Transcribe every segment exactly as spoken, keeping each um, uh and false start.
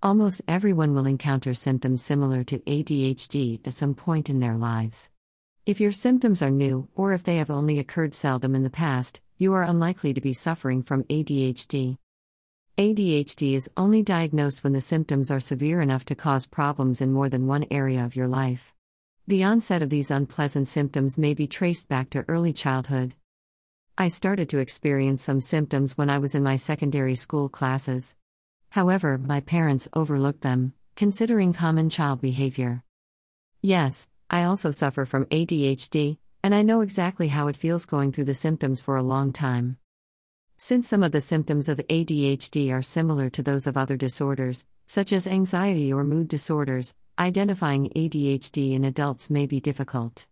Almost everyone will encounter symptoms similar to A D H D at some point in their lives. If your symptoms are new, or if they have only occurred seldom in the past, you are unlikely to be suffering from A D H D. A D H D is only diagnosed when the symptoms are severe enough to cause problems in more than one area of your life. The onset of these unpleasant symptoms may be traced back to early childhood. I started to experience some symptoms when I was in my secondary school classes. However, my parents overlooked them, considering common child behavior. Yes, I also suffer from A D H D, and I know exactly how it feels going through the symptoms for a long time. Since some of the symptoms of A D H D are similar to those of other disorders, such as anxiety or mood disorders, identifying A D H D in adults may be difficult.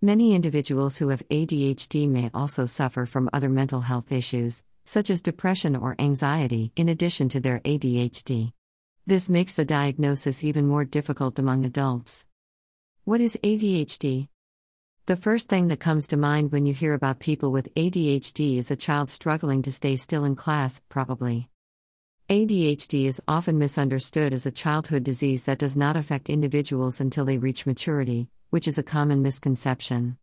Many individuals who have A D H D may also suffer from other mental health issues, such as depression or anxiety, in addition to their A D H D. This makes the diagnosis even more difficult among adults. What is A D H D? The first thing that comes to mind when you hear about people with A D H D is a child struggling to stay still in class, probably. A D H D is often misunderstood as a childhood disease that does not affect individuals until they reach maturity, which is a common misconception.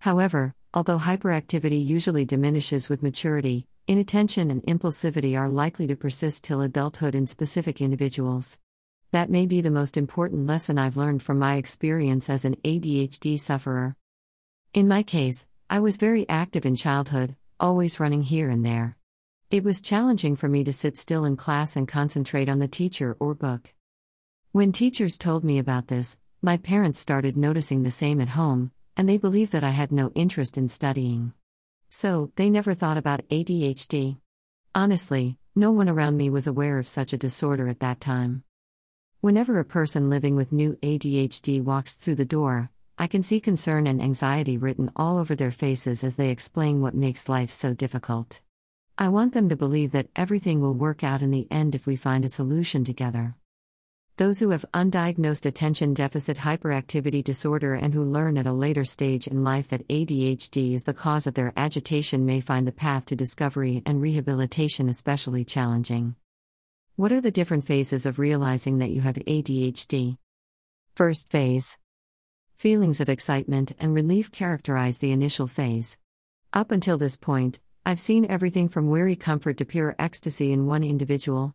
However, although hyperactivity usually diminishes with maturity, inattention and impulsivity are likely to persist till adulthood in specific individuals. That may be the most important lesson I've learned from my experience as an A D H D sufferer. In my case, I was very active in childhood, always running here and there. It was challenging for me to sit still in class and concentrate on the teacher or book. When teachers told me about this, my parents started noticing the same at home, and they believed that I had no interest in studying. So, they never thought about A D H D. Honestly, no one around me was aware of such a disorder at that time. Whenever a person living with new A D H D walks through the door, I can see concern and anxiety written all over their faces as they explain what makes life so difficult. I want them to believe that everything will work out in the end if we find a solution together. Those who have undiagnosed attention deficit hyperactivity disorder and who learn at a later stage in life that A D H D is the cause of their agitation may find the path to discovery and rehabilitation especially challenging. What are the different phases of realizing that you have A D H D? First phase. Feelings of excitement and relief characterize the initial phase. Up until this point, I've seen everything from weary comfort to pure ecstasy in one individual.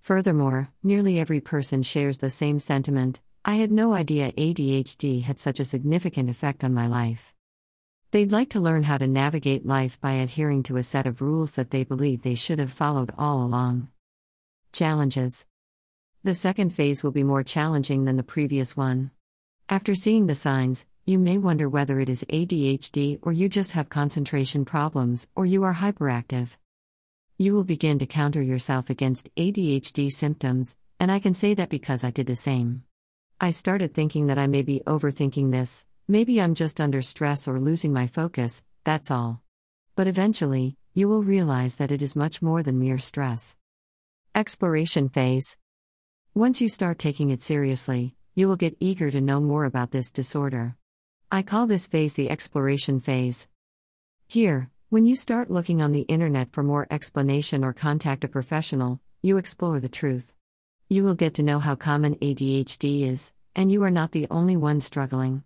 Furthermore, nearly every person shares the same sentiment: I had no idea A D H D had such a significant effect on my life. They'd like to learn how to navigate life by adhering to a set of rules that they believe they should have followed all along. Challenges. The second phase will be more challenging than the previous one. After seeing the signs, you may wonder whether it is A D H D or you just have concentration problems or you are hyperactive. You will begin to counter yourself against A D H D symptoms, and I can say that because I did the same. I started thinking that I may be overthinking this, maybe I'm just under stress or losing my focus, that's all. But eventually, you will realize that it is much more than mere stress. Exploration phase. Once you start taking it seriously, you will get eager to know more about this disorder. I call this phase the exploration phase. Here, when you start looking on the internet for more explanation or contact a professional, you explore the truth. You will get to know how common A D H D is, and you are not the only one struggling.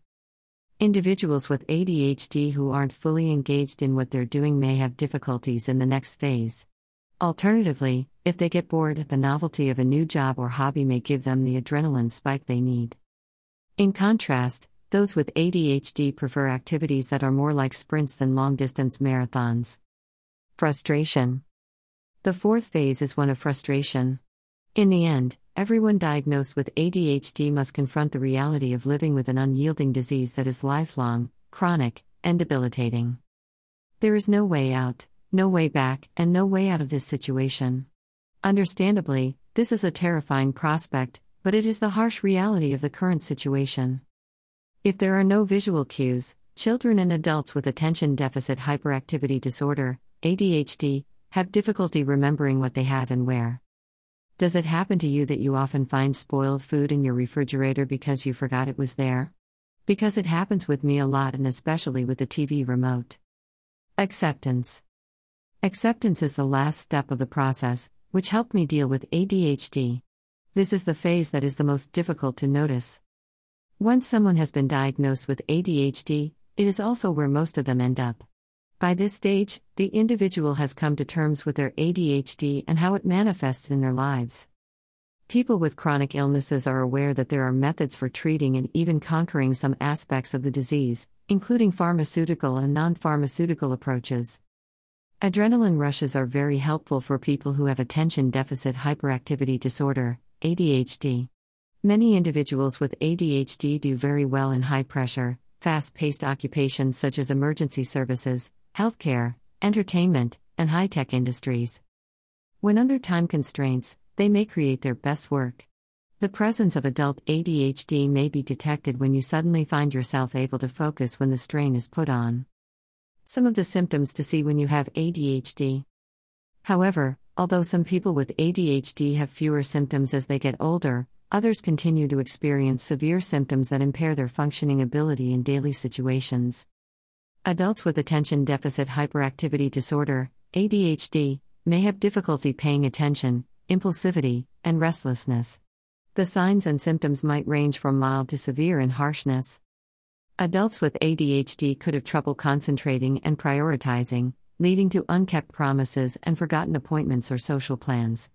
Individuals with A D H D who aren't fully engaged in what they're doing may have difficulties in the next phase. Alternatively, if they get bored, the novelty of a new job or hobby may give them the adrenaline spike they need. In contrast, those with A D H D prefer activities that are more like sprints than long-distance marathons. Frustration. The fourth phase is one of frustration. In the end, everyone diagnosed with A D H D must confront the reality of living with an unyielding disease that is lifelong, chronic, and debilitating. There is no way out, no way back, and no way out of this situation. Understandably, this is a terrifying prospect, but it is the harsh reality of the current situation. If there are no visual cues, children and adults with attention deficit hyperactivity disorder, A D H D, have difficulty remembering what they have and where. Does it happen to you that you often find spoiled food in your refrigerator because you forgot it was there? Because it happens with me a lot, and especially with the T V remote. Acceptance. Acceptance is the last step of the process, which helped me deal with A D H D. This is the phase that is the most difficult to notice. Once someone has been diagnosed with A D H D, it is also where most of them end up. By this stage, the individual has come to terms with their A D H D and how it manifests in their lives. People with chronic illnesses are aware that there are methods for treating and even conquering some aspects of the disease, including pharmaceutical and non-pharmaceutical approaches. Adrenaline rushes are very helpful for people who have attention deficit hyperactivity disorder, A D H D. Many individuals with A D H D do very well in high-pressure, fast-paced occupations such as emergency services, healthcare, entertainment, and high-tech industries. When under time constraints, they may create their best work. The presence of adult A D H D may be detected when you suddenly find yourself able to focus when the strain is put on. Some of the symptoms to see when you have A D H D. However, although some people with A D H D have fewer symptoms as they get older, others continue to experience severe symptoms that impair their functioning ability in daily situations. Adults with attention deficit hyperactivity disorder, A D H D, may have difficulty paying attention, impulsivity, and restlessness. The signs and symptoms might range from mild to severe in harshness. Adults with A D H D could have trouble concentrating and prioritizing, leading to unkept promises and forgotten appointments or social plans.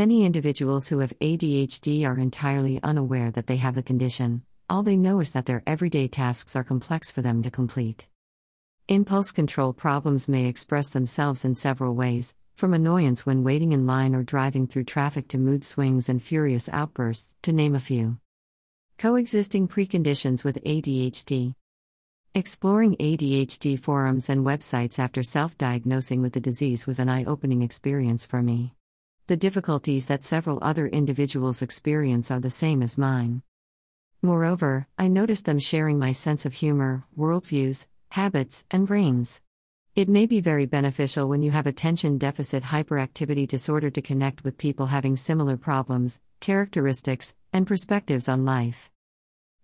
Many individuals who have A D H D are entirely unaware that they have the condition. All they know is that their everyday tasks are complex for them to complete. Impulse control problems may express themselves in several ways, from annoyance when waiting in line or driving through traffic to mood swings and furious outbursts, to name a few. Coexisting preconditions with A D H D. Exploring A D H D forums and websites after self-diagnosing with the disease was an eye-opening experience for me. The difficulties that several other individuals experience are the same as mine. Moreover, I noticed them sharing my sense of humor, worldviews, habits, and brains. It may be very beneficial when you have attention deficit hyperactivity disorder to connect with people having similar problems, characteristics, and perspectives on life.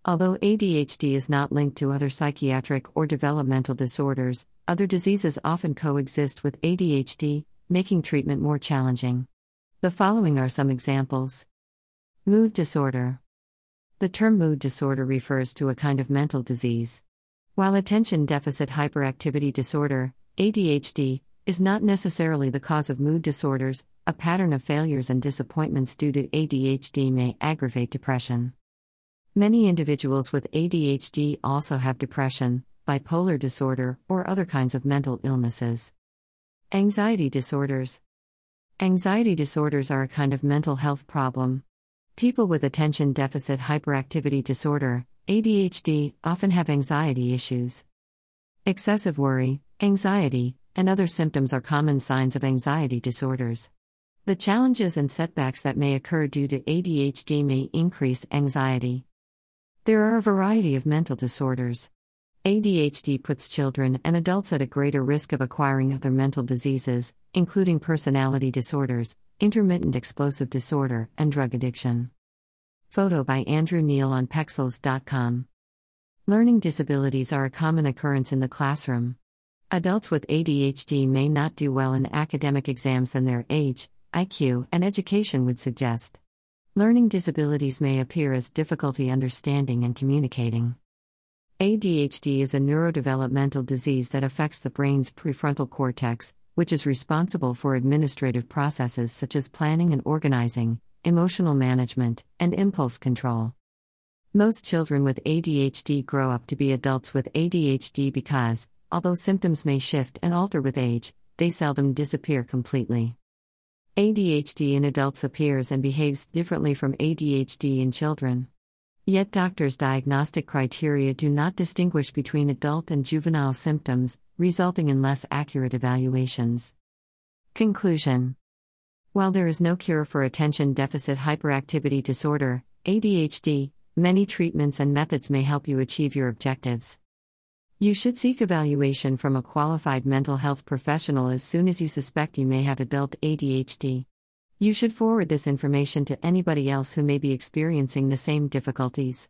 Although A D H D is not linked to other psychiatric or developmental disorders, other diseases often coexist with A D H D, making treatment more challenging. The following are some examples. Mood disorder. The term mood disorder refers to a kind of mental disease. While attention deficit hyperactivity disorder, A D H D, is not necessarily the cause of mood disorders, a pattern of failures and disappointments due to A D H D may aggravate depression. Many individuals with A D H D also have depression, bipolar disorder, or other kinds of mental illnesses. Anxiety disorders. Anxiety disorders are a kind of mental health problem. People with attention deficit hyperactivity disorder, A D H D, often have anxiety issues. Excessive worry, anxiety, and other symptoms are common signs of anxiety disorders. The challenges and setbacks that may occur due to A D H D may increase anxiety. There are a variety of mental disorders. A D H D puts children and adults at a greater risk of acquiring other mental diseases, including personality disorders, intermittent explosive disorder, and drug addiction. Photo by Andrew Neil on Pexels dot com. Learning disabilities are a common occurrence in the classroom. Adults with A D H D may not do well in academic exams than their age, I Q, and education would suggest. Learning disabilities may appear as difficulty understanding and communicating. A D H D is a neurodevelopmental disease that affects the brain's prefrontal cortex, which is responsible for administrative processes such as planning and organizing, emotional management, and impulse control. Most children with A D H D grow up to be adults with A D H D because, although symptoms may shift and alter with age, they seldom disappear completely. A D H D in adults appears and behaves differently from A D H D in children. Yet doctors' diagnostic criteria do not distinguish between adult and juvenile symptoms, resulting in less accurate evaluations. Conclusion. While there is no cure for attention deficit hyperactivity disorder, A D H D, many treatments and methods may help you achieve your objectives. You should seek evaluation from a qualified mental health professional as soon as you suspect you may have adult A D H D. You should forward this information to anybody else who may be experiencing the same difficulties.